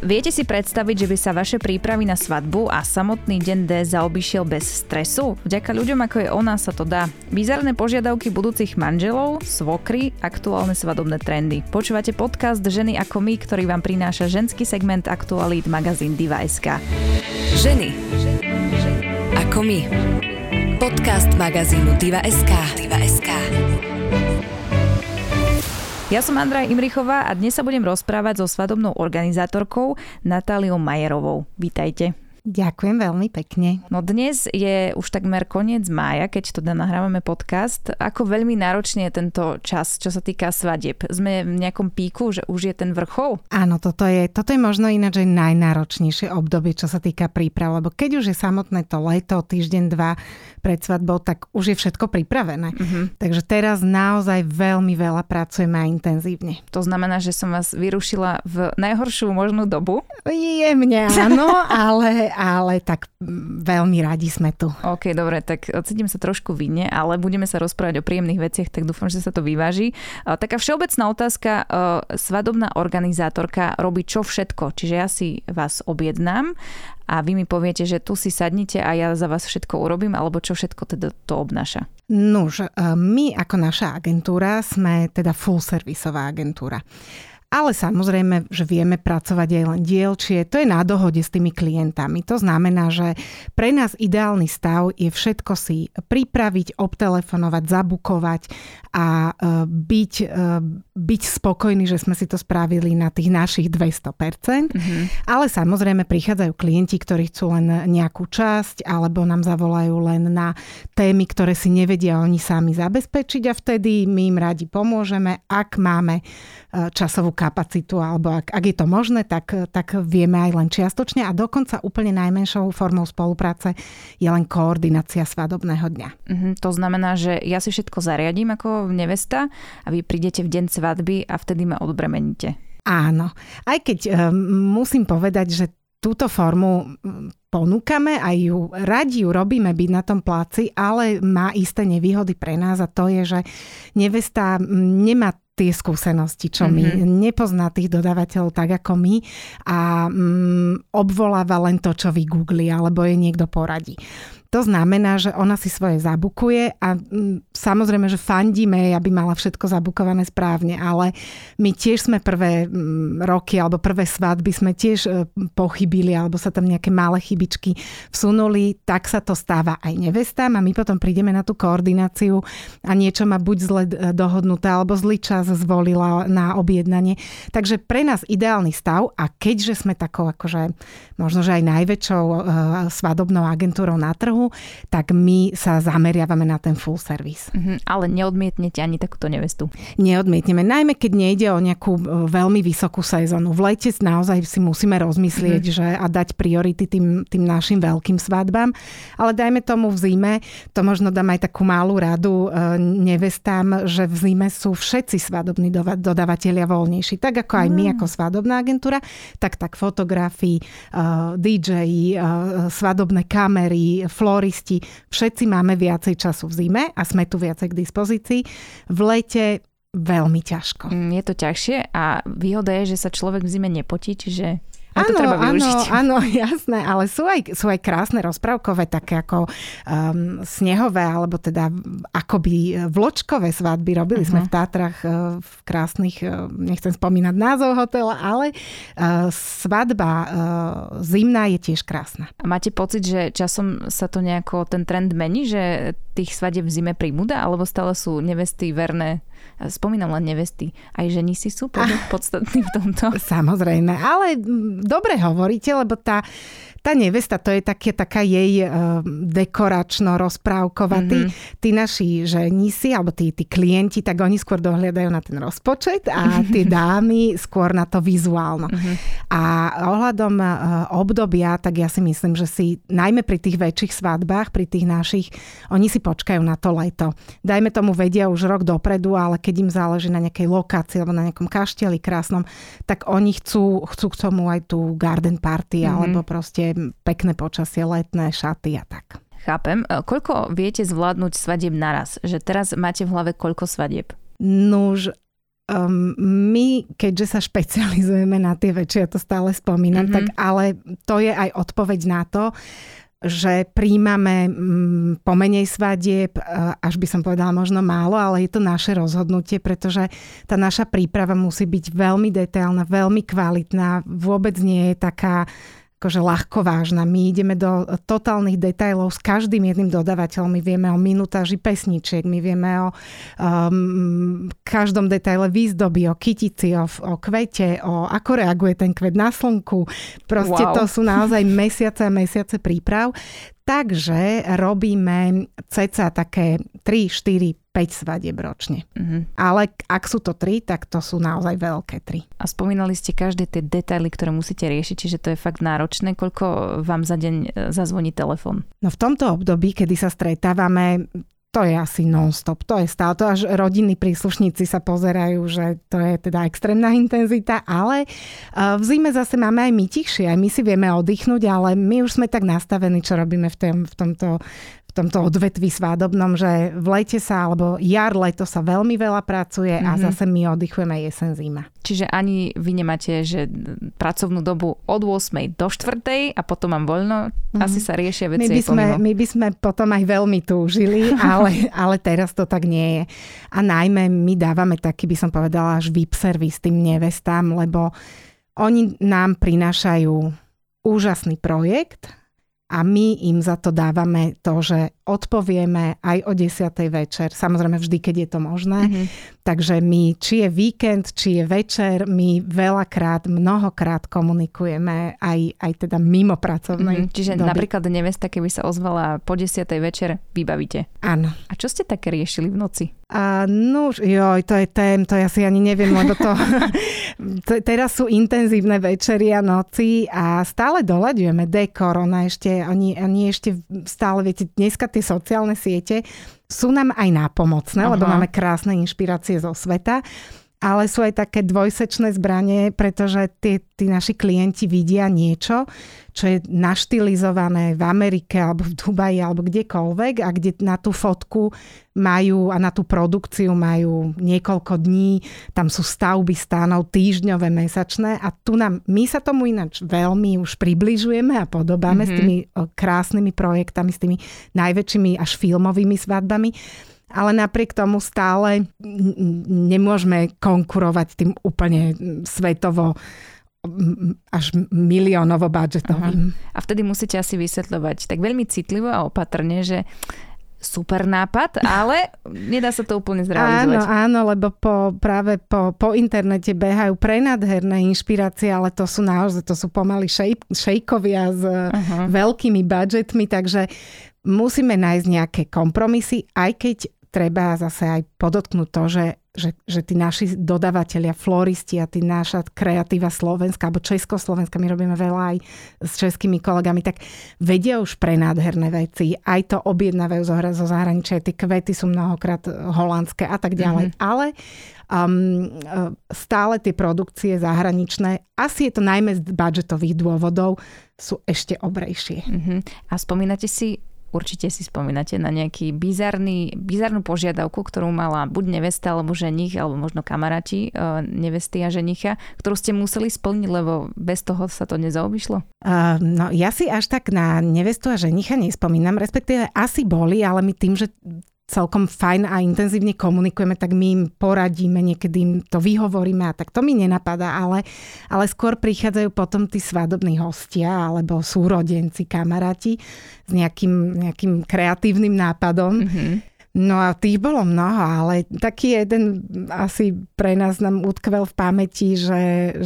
Viete si predstaviť, že by sa vaše prípravy na svadbu a samotný deň D zaobišiel bez stresu? Vďaka ľuďom ako je ona sa to dá. Bizarné požiadavky budúcich manželov, svokry, aktuálne svadobné trendy. Počúvate podcast Ženy ako my, ktorý vám prináša ženský segment Aktualít magazín Diva.sk. Ženy ako my. Podcast magazínu Diva.sk. Ja som Andrá Imrichová a dnes sa budem rozprávať so svadobnou organizátorkou Natáliou Majerovou. Vítajte. Ďakujem veľmi pekne. No dnes je už takmer koniec mája, keď to nahrávame podcast. Ako veľmi náročný je tento čas, čo sa týka svadieb? Sme v nejakom píku, že už je ten vrchol? Áno, toto je možno ináč aj najnáročnejšie obdobie, čo sa týka príprav, lebo keď už je samotné to leto, týždeň, dva pred svadbou, tak už je všetko pripravené. Takže teraz naozaj veľmi veľa pracujeme a intenzívne. To znamená, že som vás vyrušila v najhoršiu možnú dobu? Jemne áno, ale tak veľmi radi sme tu. OK, dobre, tak cítim sa trošku vinne, ale budeme sa rozprávať o príjemných veciach, tak dúfam, že sa to vyváži. Taká všeobecná otázka, svadobná organizátorka robí čo všetko? Čiže ja si vás objednám a vy mi poviete, že tu si sadnite a ja za vás všetko urobím, alebo čo všetko teda to obnáša? Nuž, my ako naša agentúra sme teda full servisová agentúra. Ale samozrejme, že vieme pracovať aj len dielčie. To je na dohode s tými klientami. To znamená, že pre nás ideálny stav je všetko si pripraviť, obtelefonovať, zabukovať a byť spokojný, že sme si to spravili na tých našich 200%. Ale samozrejme prichádzajú klienti, ktorí chcú len nejakú časť alebo nám zavolajú len na témy, ktoré si nevedia oni sami zabezpečiť a vtedy my im radi pomôžeme, ak máme časovú kapacitu, alebo ak je to možné, tak vieme aj len čiastočne a dokonca úplne najmenšou formou spolupráce je len koordinácia svadobného dňa. To znamená, že ja si všetko zariadím ako nevesta a vy prídete v deň svadby a vtedy ma odbremeníte. Áno. Aj keď musím povedať, že túto formu ponúkame a radi ju robíme byť na tom pláci, ale má isté nevýhody pre nás a to je, že nevesta nemá tie skúsenosti, čo my nepozná tých dodávateľov tak ako my a obvoláva len to, čo vygoogli, alebo jej niekto poradí. To znamená, že ona si svoje zabukuje a samozrejme, že fandíme jej, aby mala všetko zabukované správne, ale my tiež sme prvé roky alebo prvé svadby sme tiež pochybili alebo sa tam nejaké malé chybičky vsunuli, tak sa to stáva aj nevestám a my potom prídeme na tú koordináciu a niečo má buď zle dohodnuté alebo zlý čas zvolila na objednanie. Takže pre nás ideálny stav a keďže sme takou akože možno, že aj najväčšou svadobnou agentúrou na trhu, tak my sa zameriavame na ten full service. Ale neodmietnete ani takúto nevestu? Neodmietneme, najmä keď nejde o nejakú veľmi vysokú sezónu. V lete naozaj si musíme rozmyslieť a dať priority tým našim veľkým svadbám, ale dajme tomu v zime, to možno dám aj takú malú radu nevestám, že v zime sú všetci svadobní dodavatelia voľnejší. Tak ako aj my ako svadobná agentúra, tak fotografi, DJ, svadobné kamery, floristi, všetci máme viacej času v zime a sme tu viacej k dispozícii. V lete veľmi ťažko. Je to ťažšie a výhoda je, že sa človek v zime nepotí, čiže... Áno, jasné, ale sú aj krásne rozprávkové, také ako snehové, alebo teda akoby vločkové svadby. Robili sme v Tátrach v krásnych, nechcem spomínať názov hotela, ale svadba zimná je tiež krásna. A máte pocit, že časom sa to nejako ten trend mení, že tých svadieb v zime pribúda, alebo stále sú nevesty verné? Spomínam len nevesty. Aj ženísi sú podstatní v tomto. Samozrejme, ale dobre hovoríte, lebo tá nevesta, to je taká jej dekoračno-rozprávková. Tí naši ženísi, alebo tí klienti, tak oni skôr dohliadajú na ten rozpočet a tie dámy skôr na to vizuálno. A ohľadom obdobia, tak ja si myslím, že si najmä pri tých väčších svadbách, pri tých našich, oni si počkajú na to leto. Dajme tomu vedia už rok dopredu, ale keď im záleží na nejakej lokácii alebo na nejakom kaštieli krásnom, tak oni chcú k tomu aj tú garden party, alebo proste pekné počasie, letné šaty a tak. Chápem. Koľko viete zvládnuť svadieb naraz? Že teraz máte v hlave koľko svadieb? Nuž, My, keďže sa špecializujeme na tie väčšie, ja to stále spomínam, tak ale to je aj odpoveď na to, že príjmame pomenej svadieb, až by som povedala možno málo, ale je to naše rozhodnutie, pretože tá naša príprava musí byť veľmi detailná, veľmi kvalitná, vôbec nie je taká akože ľahko vážna. My ideme do totálnych detailov s každým jedným dodávateľom. My vieme o minutáži pesničiek, my vieme o každom detaile výzdoby, o kytici, o kvete, o ako reaguje ten kvet na slnku. Proste wow. To sú naozaj mesiace a mesiace príprav. Takže robíme cca také 3, 4, 5 svadieb ročne. Ale ak sú to 3, tak to sú naozaj veľké 3. A spomínali ste každé tie detaily, ktoré musíte riešiť, čiže to je fakt náročné. Koľko vám za deň zazvoní telefón? No v tomto období, kedy sa stretávame, to je asi non-stop, to je stále, to až rodinní príslušníci sa pozerajú, že to je teda extrémna intenzita, ale v zime zase máme aj my tichšie, aj my si vieme oddychnúť, ale my už sme tak nastavení, čo robíme v tomto odvetví svádobnom, že v lete sa, alebo jar, leto sa veľmi veľa pracuje a zase my oddychujeme jesen, zima. Čiže ani vy nemáte, že pracovnú dobu od 8 do 4 a potom mám voľno, asi sa riešia veci. My by sme potom aj veľmi túžili, ale teraz to tak nie je. A najmä my dávame taký, by som povedala, až VIP servis tým nevestám, lebo oni nám prinášajú úžasný projekt, a my im za to dávame to, že odpovieme aj o 10:00 večer. Samozrejme vždy, keď je to možné. Takže my, či je víkend, či je večer, my veľakrát, mnohokrát komunikujeme aj teda mimo pracovnej čiže doby. Napríklad nevesta, keby sa ozvala po 10:00 večer, vybavíte. Áno. A čo ste také riešili v noci? To ja si ani neviem, lebo to... Teraz sú intenzívne večery a noci a stále doľaďujeme dekor, oni ešte stále, viete, dneska tie sociálne siete sú nám aj nápomocné, lebo máme krásne inšpirácie zo sveta, ale sú aj také dvojsečné zbranie, pretože tí naši klienti vidia niečo, čo je naštilizované v Amerike alebo v Dubaji alebo kdekoľvek a kde na tú fotku majú a na tú produkciu majú niekoľko dní, tam sú stavby stánov týždňové, mesačné a tu my sa tomu ináč veľmi už približujeme a podobáme s tými krásnymi projektami, s tými najväčšími až filmovými svadbami. Ale napriek tomu stále nemôžeme konkurovať tým úplne svetovo až miliónovo budžetovým. A vtedy musíte asi vysvetľovať tak veľmi citlivo a opatrne, že super nápad, ale nedá sa to úplne zrealizovať. Áno, lebo práve po internete behajú prenádherné inšpirácie, ale to sú naozaj, to sú pomaly šejkovia s veľkými budžetmi, takže musíme nájsť nejaké kompromisy, aj keď treba zase aj podotknúť to, že tí naši dodavatelia, floristi a tí naša kreatíva Slovenska alebo Československa, my robíme veľa aj s českými kolegami, tak vedia už prenádherné veci, aj to objednávajú zo zahraničia, tie kvety sú mnohokrát holandské a tak ďalej. Ale stále tie produkcie zahraničné, asi je to najmä z budžetových dôvodov, sú ešte obrejšie. A Určite si spomínate na nejaký bizarnú požiadavku, ktorú mala buď nevesta, alebo ženich, alebo možno kamaráti nevesty a ženicha, ktorú ste museli splniť, lebo bez toho sa to nezaobišlo? Ja si až tak na nevestu a ženicha nespomínam, respektíve asi boli, ale my tým, že celkom fajn a intenzívne komunikujeme, tak my im poradíme, niekedy im to vyhovoríme a tak to mi nenapadá, ale skôr prichádzajú potom tí svadobní hostia alebo súrodenci, kamaráti s nejakým kreatívnym nápadom. No a tých bolo mnoho, ale taký jeden asi pre nás nám utkvel v pamäti, že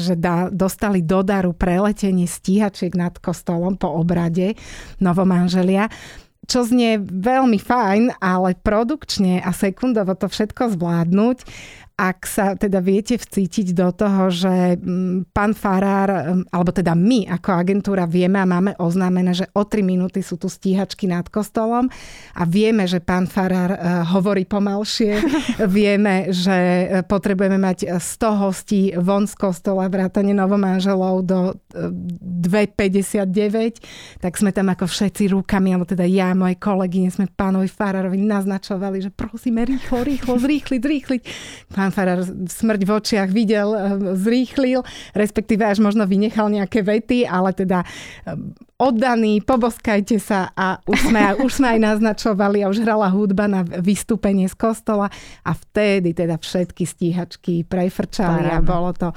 dostali do daru preletenie stíhačiek nad kostolom po obrade novomanželia, čo znie veľmi fajn, ale produkčne a sekundovo to všetko zvládnuť, ak sa teda viete vcítiť do toho, že pán farár, alebo teda my ako agentúra vieme a máme oznámené, že o 3 minúty sú tu stíhačky nad kostolom a vieme, že pán farár hovorí pomalšie, vieme, že potrebujeme mať 100 hostí von z kostola vrátane novomanželov do 2:59, tak sme tam ako všetci rukami, alebo teda ja, moje kolegyne, sme pánovi farárovi naznačovali, že prosíme rýchlo, zrýchliť. pán farár smrť v očiach videl, zrýchlil, respektíve až možno vynechal nejaké vety, ale teda oddaný, poboskajte sa a už sme aj naznačovali a už hrala hudba na vystúpenie z kostola a vtedy teda všetky stíhačky prefrčali a bolo to...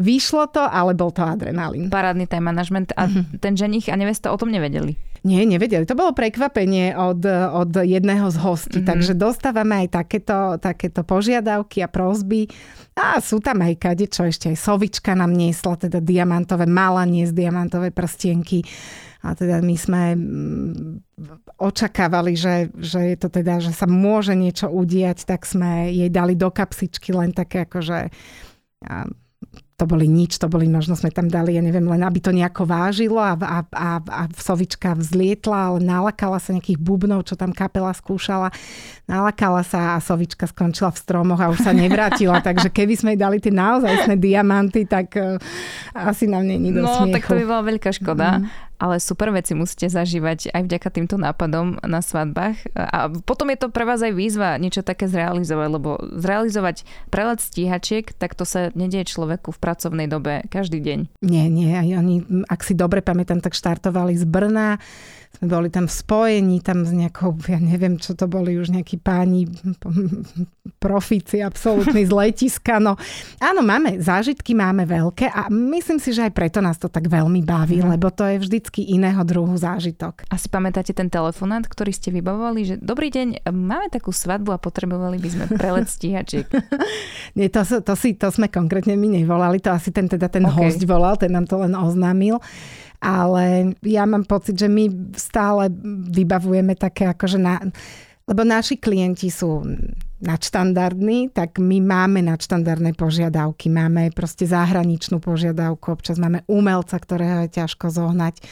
Vyšlo to, ale bol to adrenalín. Parádny time management a ten ženich a nevesta o tom nevedeli. Nie, nevedeli. To bolo prekvapenie od jedného z hostí, takže dostávame aj takéto požiadavky a prosby. A sú tam aj kadečo, ešte aj sovička nám niesla, teda diamantové, mala niesť diamantové prstienky. A teda my sme očakávali, že je to teda, že sa môže niečo udiať, tak sme jej dali do kapsičky len také akože... To boli nič, možno sme tam dali, ja neviem, len aby to nejako vážilo a sovička vzlietla, ale nalakala sa nejakých bubnov, čo tam kapela skúšala. Nalakala sa a sovička skončila v stromoch a už sa nevrátila. Takže keby sme jej dali tie naozajstné diamanty, tak asi nám není do smiechu. No, tak to by bola veľká škoda. Ale super veci musíte zažívať aj vďaka týmto nápadom na svadbách. A potom je to pre vás aj výzva niečo také zrealizovať, lebo zrealizovať prelet stíhačiek, tak to sa nedieje človeku v pracovnej dobe každý deň. Nie, oni, ak si dobre pamätám, tak štartovali z Brna, sme boli tam spojení, tam s nejakou, ja neviem, čo to boli už nejakí páni profíci absolútni z letiska. No, áno, máme, zážitky máme veľké a myslím si, že aj preto nás to tak veľmi baví, lebo to je vždy iného druhu zážitok. Asi pamätáte ten telefonát, ktorý ste vybavovali, že dobrý deň, máme takú svadbu a potrebovali by sme prelet stíhačiek. Nie, to sme konkrétne my nevolali, to asi ten host volal, ten nám to len oznámil. Ale ja mám pocit, že my stále vybavujeme také akože lebo naši klienti sú nadštandardní, tak my máme nadštandardné požiadavky. Máme proste zahraničnú požiadavku, občas máme umelca, ktorého je ťažko zohnať.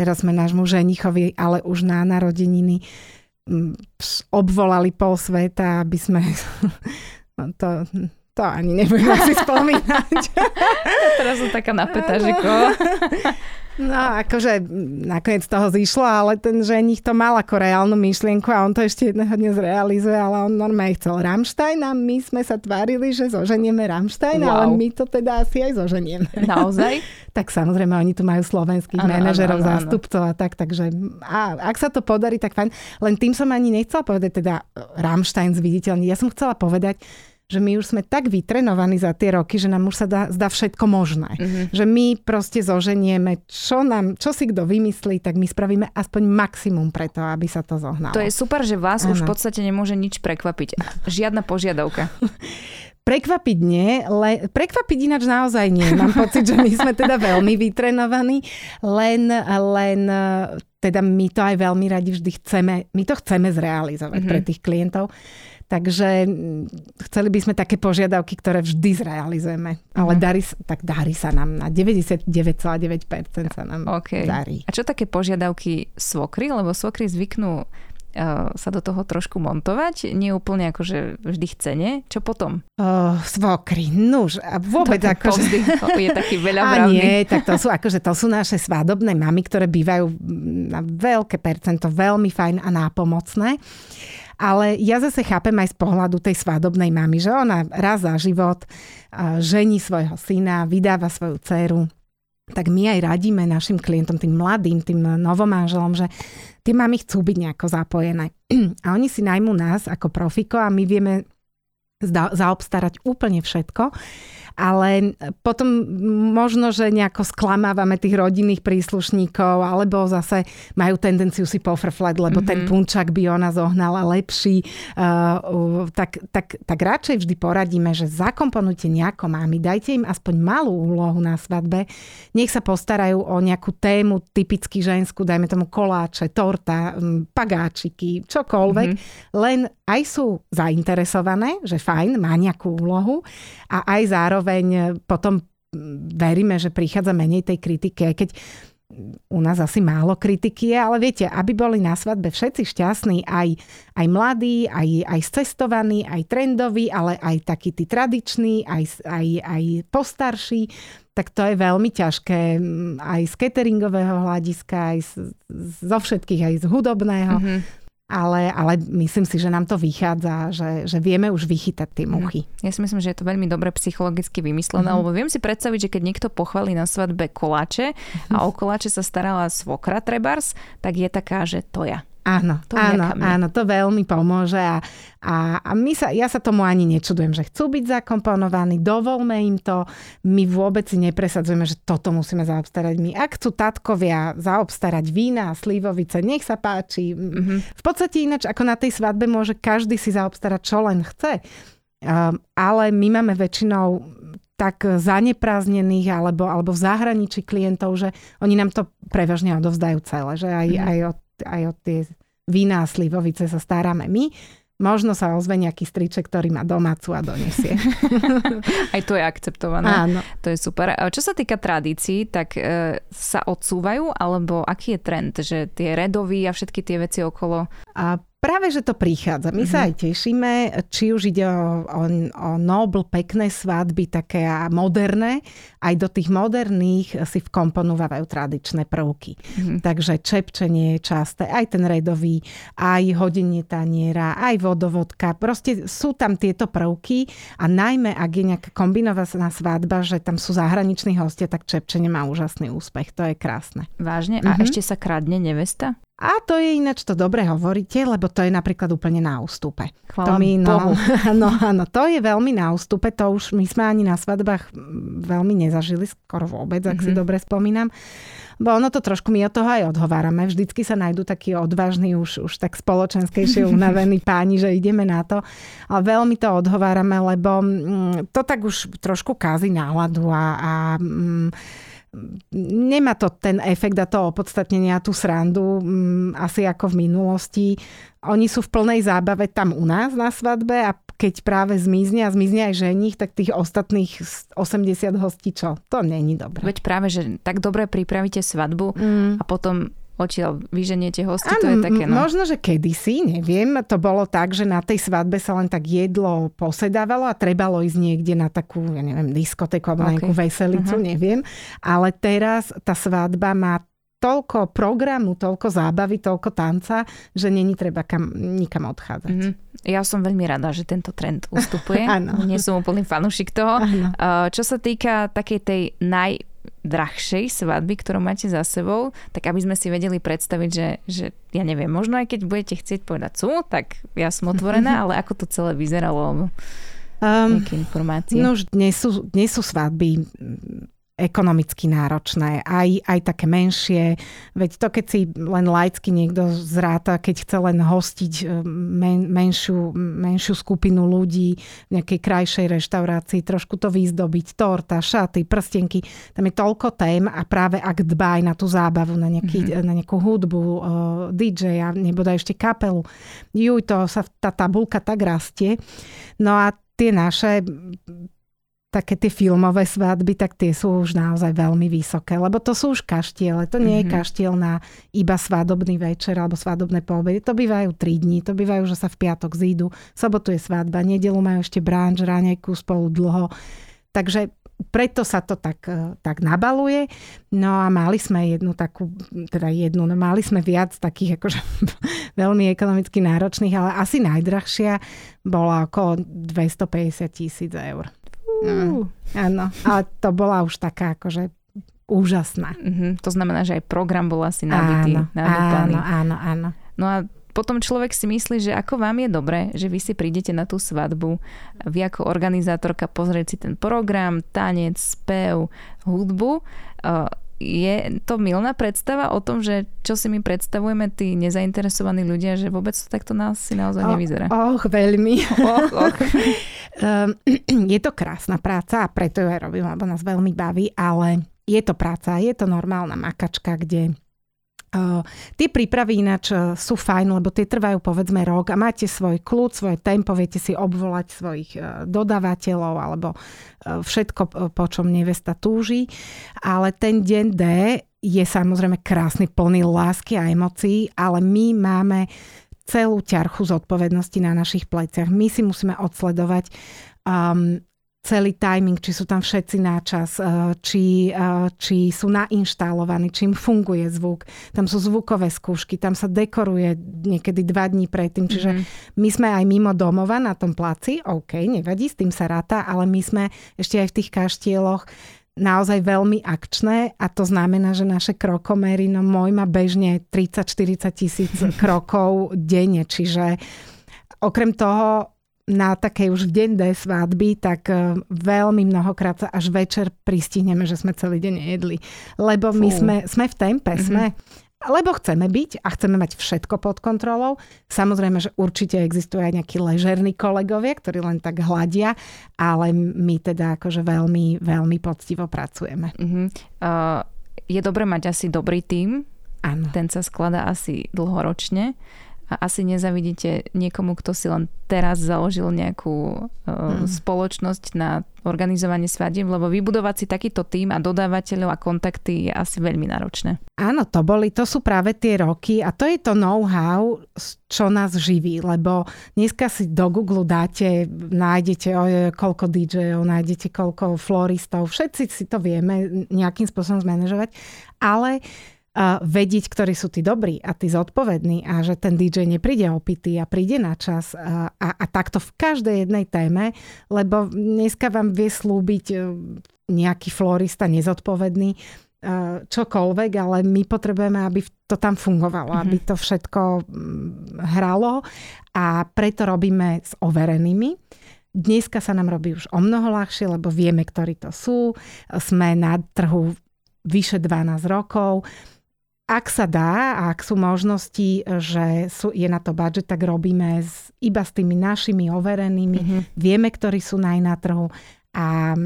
Teraz sme nášmu ženichovi, ale už na narodeniny obvolali pol sveta, aby sme... To ani nebudem si spomínať. Teraz som taká napätá, že No, akože nakoniec toho zišlo, ale ten ženich to mal ako reálnu myšlienku a on to ešte jedného dňa zrealizuje, ale on normálne chcel Rammstein a my sme sa tvárili, že zoženieme Rammstein, ale my to teda asi aj zoženieme. Naozaj? Tak samozrejme, oni tu majú slovenských manažerov, zástupcov a tak, takže ak sa to podarí, tak fajn. Len tým som ani nechcela povedať, teda Rammstein zviditeľný. Ja som chcela povedať, že my už sme tak vytrenovaní za tie roky, že nám už sa zdá všetko možné. Že my proste zoženieme, čo si kto vymyslí, tak my spravíme aspoň maximum preto, aby sa to zohnalo. To je super, že vás už v podstate nemôže nič prekvapiť. Žiadna požiadavka. Prekvapiť nie, prekvapiť ináč naozaj nie. Mám pocit, že my sme teda veľmi vytrenovaní, len teda my to aj veľmi radi vždy chceme, my to chceme zrealizovať pre tých klientov. Takže chceli by sme také požiadavky, ktoré vždy zrealizujeme. Ale darí sa nám na 99,9% sa nám darí. A čo také požiadavky svokry? Lebo svokry zvyknú sa do toho trošku montovať, nie úplne akože vždy chcene. Čo potom? Svokry, nuž. A vôbec akože... je taký veľabravný. A nie, tak to sú naše svadobné mamy, ktoré bývajú na veľké percento, veľmi fajn a nápomocné. Ale ja zase chápem aj z pohľadu tej svadobnej mamy, že ona raz za život žení svojho syna, vydáva svoju dceru. Tak my aj radíme našim klientom, tým mladým, tým novomanželom, že tie mamy chcú byť nejako zapojené. A oni si najmú nás ako profiko a my vieme zaobstarať úplne všetko. Ale potom možno, že nejako sklamávame tých rodinných príslušníkov, alebo zase majú tendenciu si pofrflať, lebo ten punčak by ona zohnala lepší. Tak radšej vždy poradíme, že zakomponujte nejako mámy, dajte im aspoň malú úlohu na svadbe, nech sa postarajú o nejakú tému typicky ženskú, dajme tomu koláče, torta, pagáčiky, čokoľvek, len aj sú zainteresované, že fajn, má nejakú úlohu a aj zároveň potom veríme, že prichádza menej tej kritiky, aj keď u nás asi málo kritiky je, ale viete, aby boli na svadbe všetci šťastní, aj mladí, aj cestovaní, aj trendoví, ale aj takí tí tradiční, aj postarší, tak to je veľmi ťažké aj z cateringového hľadiska, aj zo všetkých, aj z hudobného. ale myslím si, že nám to vychádza, že vieme už vychytať tie muchy. Ja si myslím, že je to veľmi dobre psychologicky vymyslené, lebo viem si predstaviť, že keď niekto pochválí na svadbe koláče a o koláče sa starala svokra trebárs, tak je taká, že to ja. Áno, to veľmi pomôže a ja sa tomu ani nečudujem, že chcú byť zakomponovaní, dovolme im to, my vôbec si nepresadzujeme, že toto musíme zaobstarať my. Ak chcú tatkovia zaobstarať vína, slivovice, nech sa páči. V podstate ináč, ako na tej svadbe môže každý si zaobstarať, čo len chce. Ale my máme väčšinou tak zanepráznených alebo v zahraničí klientov, že oni nám to prevažne odovzdajú celé, že aj o tie vína a slivovice sa staráme my. Možno sa ozve nejaký striček, ktorý má domácu a donesie. Aj to je akceptované. Áno. To je super. Čo sa týka tradícií, tak sa odsúvajú, alebo aký je trend? Že tie redovy a všetky tie veci okolo? A práve, že to prichádza. My sa aj tešíme, či už ide o nobl, pekné svadby, také a moderné. Aj do tých moderných si vkomponovávajú tradičné prvky. Takže čepčenie je časté, aj ten redový, aj hodenie taniera, aj vodovodka. Proste sú tam tieto prvky a najmä, ak je nejaká kombinovaná svadba, že tam sú zahraniční hostia, tak čepčenie má úžasný úspech. To je krásne. Vážne? A ešte sa kradne nevesta? A to je ináč, to dobre hovoríte, lebo to je napríklad úplne na ústupe. Chvála Bohu. Áno, to je veľmi na ústupe, to už my sme ani na svadbách veľmi nezažili, skoro vôbec, ak si dobre spomínam. Bo ono to trošku, my od toho aj odhovárame. Vždycky sa nájdú takí odvážni, už tak spoločenskejšie unavení páni, že ideme na to. Ale veľmi to odhovárame, lebo to tak už trošku kází náladu a nemá to ten efekt a to opodstatnenie a tú srandu asi ako v minulosti. Oni sú v plnej zábave tam u nás na svadbe a keď práve zmizne aj ženích, tak tých ostatných 80 hostí čo? To není dobré. Veď práve, že tak dobre pripravíte svadbu a potom odtiaľ vyženiete hosti, to je také. No. Možno, že kedysi, neviem, to bolo tak, že na tej svadbe sa len tak jedlo posedávalo a trebalo ísť niekde na takú, ja neviem, diskotéku alebo nejakú veselicu, neviem. Ale teraz tá svadba má toľko programu, toľko zábavy, toľko tanca, že není treba nikam odchádzať. Ja som veľmi rada, že tento trend ustupuje. Nie som úplný fanúšik toho. Čo sa týka takej tej najdrahšej svadby, ktorú máte za sebou, tak aby sme si vedeli predstaviť, že ja neviem, možno aj keď budete chcieť povedať sú, tak ja som otvorená, ale ako to celé vyzeralo? Nejaké informácie? No už dnes sú svadby ekonomicky náročné, aj také menšie. Veď to, keď si len laicky niekto zráta, keď chce len hostiť menšiu skupinu ľudí v nejakej krajšej reštaurácii, trošku to vyzdobiť, torta, šaty, prstenky. Tam je toľko tém a práve ak dbá aj na tú zábavu, na nejakú hudbu, DJ-a, nebodaj ešte kapelu. To sa tá tabulka tak rastie. No a tie naše také tie filmové svadby, tak tie sú už naozaj veľmi vysoké, lebo to sú už kaštiele. To nie je kaštiel na iba svadobný večer alebo svadobné poobede. To bývajú 3 dní, to bývajú, že sa v piatok zídu, sobotu je svadba, nedelu majú ešte bránč, raňajku spolu dlho. Takže preto sa to tak nabaluje. No a mali sme mali sme viac takých akože veľmi ekonomicky náročných, ale asi najdrahšia bola okolo 250 000 eur. Áno, ale to bola už taká akože úžasná. To znamená, že aj program bol asi nabitý. Áno. No a potom človek si myslí, že ako vám je dobre, že vy si prídete na tú svadbu, vy ako organizátorka pozrieť si ten program, tanec, spev, hudbu. Je to mylná predstava o tom, že čo si my predstavujeme, tí nezainteresovaní ľudia, že vôbec to takto si naozaj nevyzerá? Veľmi. Je to krásna práca a preto ju aj robím, lebo nás veľmi baví, ale je to práca, je to normálna makačka, kde tie prípravy ináč sú fajn, lebo tie trvajú povedzme rok a máte svoj kľud, svoje tempo, viete si obvolať svojich dodávateľov alebo všetko, po čom nevesta túži. Ale ten deň D je samozrejme krásny, plný lásky a emócií, ale my máme celú ťarchu zodpovednosti na našich pleciach. My si musíme odsledovať celý timing, či sú tam všetci na čas, či sú nainštalovaní, či im funguje zvuk. Tam sú zvukové skúšky, tam sa dekoruje niekedy 2 dní predtým. Čiže my sme aj mimo domova na tom placi, OK, nevadí, s tým sa ráta, ale my sme ešte aj v tých kaštieloch naozaj veľmi akčné a to znamená, že naše krokomery, no môj má bežne 30-40 tisíc krokov denne, čiže okrem toho na takej už v deň D svadby, tak veľmi mnohokrát sa až večer pristihneme, že sme celý deň jedli. Lebo my sme v tempe, sme, lebo chceme byť a chceme mať všetko pod kontrolou. Samozrejme, že určite existujú aj nejakí ležerní kolegovia, ktorí len tak hľadia, ale my teda akože veľmi, veľmi poctivo pracujeme. Je dobré mať asi dobrý tím. Áno. Ten sa skladá asi dlhoročne. A asi nezavidíte niekomu, kto si len teraz založil nejakú spoločnosť na organizovanie svadieb, lebo vybudovať si takýto tím a dodávateľov a kontakty je asi veľmi náročné. Áno, to sú práve tie roky a to je to know-how, čo nás živí, lebo dneska si do Google dáte, nájdete koľko DJ-ov, nájdete koľko floristov, všetci si to vieme nejakým spôsobom zmanéžovať, ale vedieť, ktorí sú tí dobrí a tí zodpovední a že ten DJ nepríde opitý a príde na čas a takto v každej jednej téme, lebo dneska vám vie slúbiť nejaký florista nezodpovedný čokoľvek, ale my potrebujeme, aby to tam fungovalo, aby to všetko hralo a preto robíme s overenými. Dneska sa nám robí už omnoho ľahšie, lebo vieme, ktorí to sú. Sme na trhu vyše 12 rokov. Ak sa dá a ak sú možnosti, že je na to budget, tak robíme iba s tými našimi overenými. Vieme, ktorí sú naj na trhu a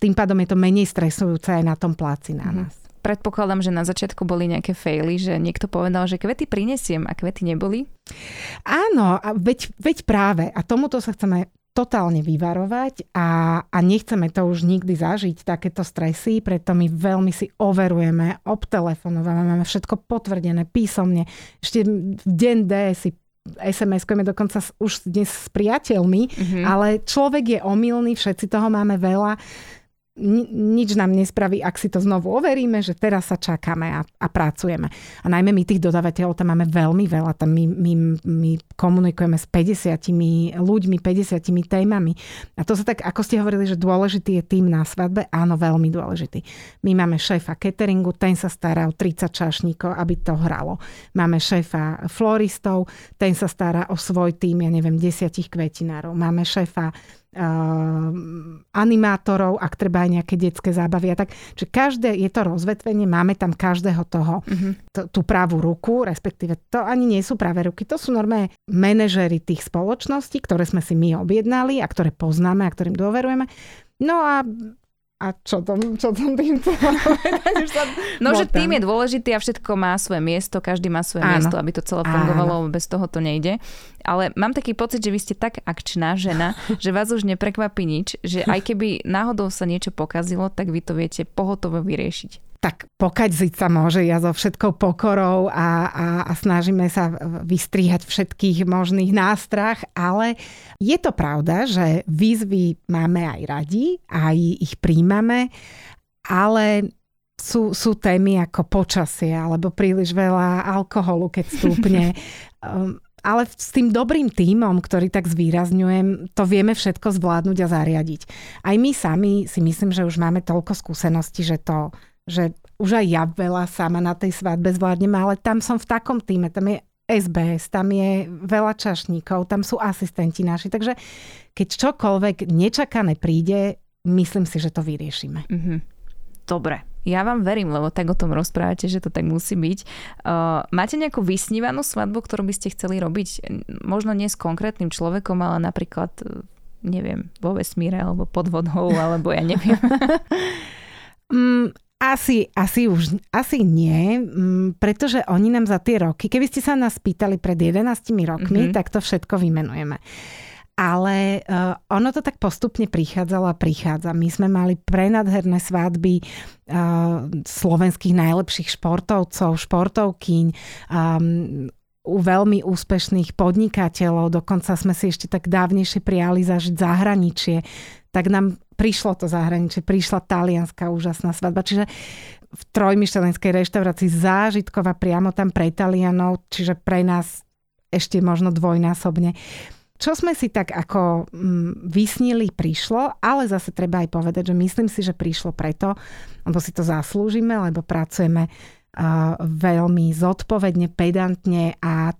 tým pádom je to menej stresujúce aj na tom pláci na nás. Predpokladám, že na začiatku boli nejaké faily, že niekto povedal, že kvety prinesiem a kvety neboli. Áno, a veď práve. A tomuto sa chceme totálne vyvarovať a nechceme to už nikdy zažiť, takéto stresy, preto my veľmi si overujeme, obtelefonujeme, máme všetko potvrdené písomne. Ešte v deň D si SMS-kujeme dokonca už dnes s priateľmi, ale človek je omylný, všetci toho máme veľa. Nič nám nespraví, ak si to znovu overíme, že teraz sa čakáme a pracujeme. A najmä my tých dodávateľov tam máme veľmi veľa. Tam my komunikujeme s 50 ľuďmi, 50 témami. A to sa tak, ako ste hovorili, že dôležitý je tým na svadbe. Áno, veľmi dôležitý. My máme šéfa cateringu, ten sa stará o 30 čašníkov, aby to hralo. Máme šéfa floristov, ten sa stará o svoj tým, 10 kvetinárov. Máme šéfa animátorov, ak treba aj nejaké detské zábavy a tak. Čiže každé je to rozvetvenie, máme tam každého toho, tú pravú ruku, respektíve to ani nie sú pravé ruky, to sú normálne manažéri tých spoločností, ktoré sme si my objednali a ktoré poznáme a ktorým dôverujeme. No a čo tam tým povedať? No, že tým je dôležitý a všetko má svoje miesto, každý má svoje miesto, aby to celé fungovalo, bez toho to nejde. Ale mám taký pocit, že vy ste tak akčná žena, že vás už neprekvapí nič, že aj keby náhodou sa niečo pokazilo, tak vy to viete pohotovo vyriešiť. Tak pokaziť sa môže, ja so všetkou pokorou a snažíme sa vystriehať všetkých možných nástrah, ale je to pravda, že výzvy máme aj radi, aj ich príjmame, ale sú témy ako počasie alebo príliš veľa alkoholu, keď stúpne. Ale s tým dobrým tímom, ktorý tak zvýrazňujem, to vieme všetko zvládnuť a zariadiť. Aj my sami si myslím, že už máme toľko skúseností, že už aj ja veľa sama na tej svadbe zvládnem, ale tam som v takom tíme, tam je SBS, tam je veľa čašníkov, tam sú asistenti naši, takže keď čokoľvek nečakané príde, myslím si, že to vyriešime. Dobre. Ja vám verím, lebo tak o tom rozprávate, že to tak musí byť. Máte nejakú vysnívanú svadbu, ktorú by ste chceli robiť? Možno nie s konkrétnym človekom, ale napríklad, neviem, vo vesmíre, alebo pod vodou, alebo ja neviem. Asi nie, pretože oni nám za tie roky, keby ste sa nás pýtali pred 11 rokmi, tak to všetko vymenujeme. Ale ono to tak postupne prichádzalo a prichádza. My sme mali prenádherné svadby slovenských najlepších športovcov, športovkyň, u veľmi úspešných podnikateľov. Dokonca sme si ešte tak dávnejšie prijali zažiť zahraničie. tak nám prišlo to zahraničie, prišla talianská úžasná svadba. Čiže v trojmyšelinskej reštaurácii zážitková priamo tam pre Talianov, čiže pre nás ešte možno dvojnásobne. Čo sme si tak ako vysnili, prišlo, ale zase treba aj povedať, že myslím si, že prišlo preto, lebo si to zaslúžime, lebo pracujeme veľmi zodpovedne, pedantne a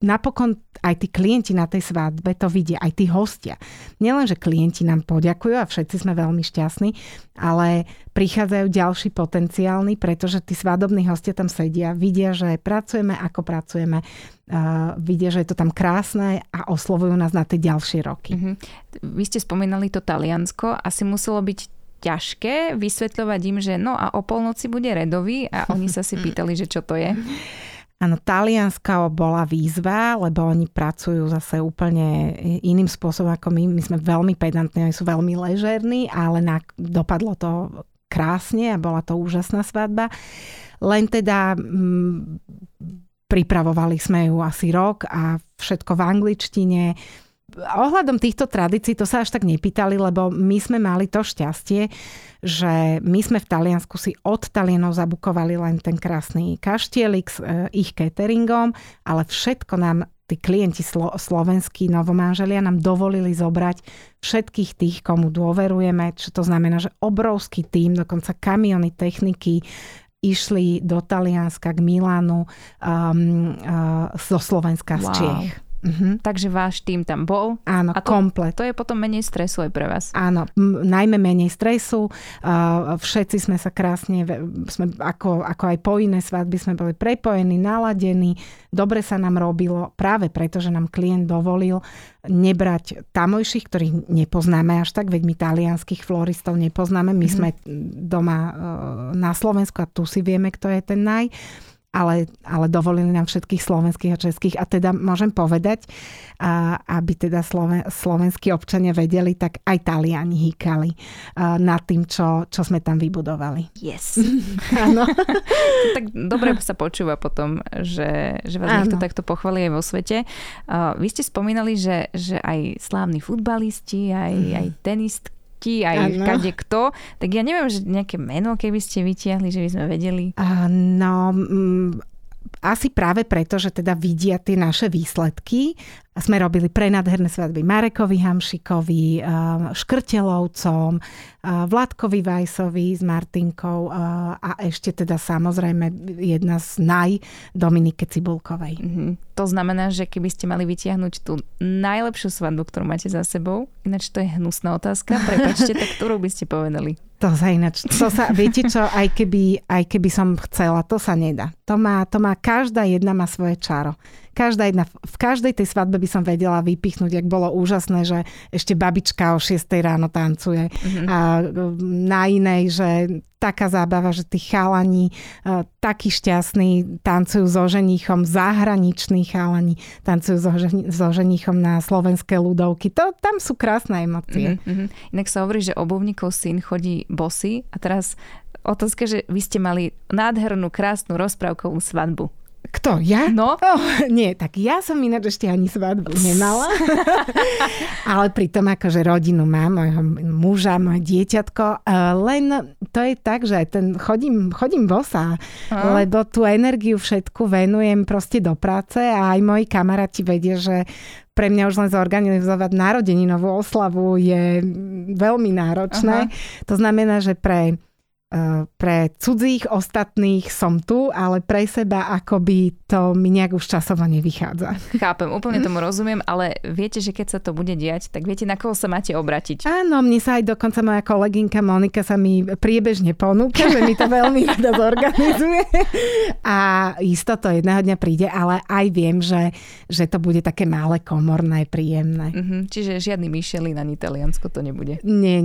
napokon aj tí klienti na tej svadbe to vidia, aj tí hostia. Nielen, že klienti nám poďakujú a všetci sme veľmi šťastní, ale prichádzajú ďalší potenciálni, pretože tí svadobní hostia tam sedia, vidia, že pracujeme, ako pracujeme, vidia, že je to tam krásne a oslovujú nás na tie ďalšie roky. Mm-hmm. Vy ste spomínali to Taliansko, asi muselo byť ťažké vysvetľovať im, že no a o polnoci bude redový a oni sa si pýtali, že čo to je. Áno, Talianska bola výzva, lebo oni pracujú zase úplne iným spôsobom ako my. My sme veľmi pedantní, oni sú veľmi ležerní, ale dopadlo to krásne a bola to úžasná svadba. Len teda pripravovali sme ju asi rok a všetko v angličtine. Ohľadom týchto tradícií to sa až tak nepýtali, lebo my sme mali to šťastie, že my sme v Taliansku si od Talianov zabukovali len ten krásny kaštielik s ich cateringom, ale všetko nám tí klienti slovenskí novomanželia nám dovolili zobrať všetkých tých, komu dôverujeme, čo to znamená, že obrovský tím, dokonca kamiony techniky išli do Talianska, k Milánu, zo Slovenska, wow, z Čiech. Mm-hmm. Takže váš tím tam bol. Áno, a to, komplet. To je potom menej stresu aj pre vás. Áno, najmä menej stresu. Všetci sme sa krásne, ako aj po iné svadby, sme boli prepojení, naladení. Dobre sa nám robilo práve preto, že nám klient dovolil nebrať tamojších, ktorých nepoznáme až tak, veď my talianských floristov nepoznáme. My sme doma na Slovensku a tu si vieme, kto je ten naj. Ale dovolili nám všetkých slovenských a českých. A teda môžem povedať, aby teda slovenskí občania vedeli, tak aj Taliani hýkali nad tým, čo sme tam vybudovali. Yes. Áno. Tak dobre sa počúva potom, že vás niekto takto pochváli aj vo svete. Vy ste spomínali, že aj slávni futbalisti, aj tenistky, aj kade kto, tak ja neviem, že nejaké meno, keby ste vytiahli, že by sme vedeli. Asi práve preto, že teda vidia tie naše výsledky. Sme robili prenádherné svadby Marekovi Hamšíkovi, Škrteľovcom, Vladkovi Vajsovi s Martinkou a ešte teda samozrejme jedna z Dominike Cibulkovej. Mhm. To znamená, že keby ste mali vytiahnuť tú najlepšiu svadbu, ktorú máte za sebou, ináč to je hnusná otázka, prepáčte, tak ktorú by ste povedali? Viete čo, aj keby som chcela, to sa nedá. To má každá jedna má svoje čaro. V každej tej svadbe by som vedela vypichnúť, jak bolo úžasné, že ešte babička o 6 ráno tancuje. Mm-hmm. A na inej, že taká zábava, že tí chalani takí šťastní tancujú so ženichom, zahraniční chalani tancujú so ženichom na slovenské ľudovky. Tam sú krásne emócie. Mm-hmm. Inak sa hovorí, že obuvníkov syn chodí bosý a teraz otázka, že vy ste mali nádhernú, krásnu rozprávkovú svadbu. Kto? Ja? No. Nie, tak ja som ináč ešte ani svadbu nemala. Ale pritom akože rodinu mám, mojho muža, moje dieťatko. Len to je tak, že chodím bosá. Lebo tú energiu všetku venujem proste do práce a aj moji kamaráti vedia, že pre mňa už len zorganizovať narodeninovú oslavu je veľmi náročné. Aha. To znamená, že pre cudzích ostatných som tu, ale pre seba akoby to mi nejak už časovo nevychádza. Chápem, úplne tomu rozumiem, ale viete, že keď sa to bude diať, tak viete, na koho sa máte obrátiť. Áno, mne sa aj dokonca moja kolegynka Monika sa mi priebežne ponúka, že mi to veľmi rada zorganizuje. A isto to jedného dňa príde, ale aj viem, že to bude také malé, komorné, príjemné. Mm-hmm, čiže žiadny Michelin ani Taliansko to nebude. Nie,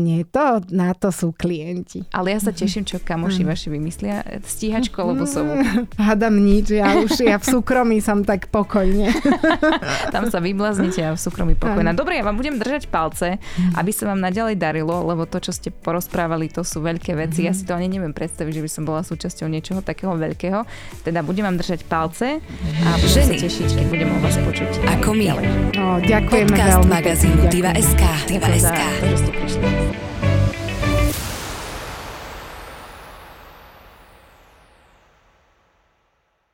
na to sú klienti. Ale ja sa teším, čo kamoši vaši vymyslia. Stíhačku alebo sovu? Hádam nič. Ja v súkromí som tak pokojne. Tam sa vybláznite a v súkromí pokojná. Dobre, ja vám budem držať palce, aby sa vám naďalej darilo, lebo to, čo ste porozprávali, to sú veľké veci. Ja si to ani neviem predstaviť, že by som bola súčasťou niečoho takého veľkého. Teda budem vám držať palce a budem sa tešiť, keď budem o vás počuť. ako my. Ďakujeme veľmi. Podcast magazínu Diva.sk.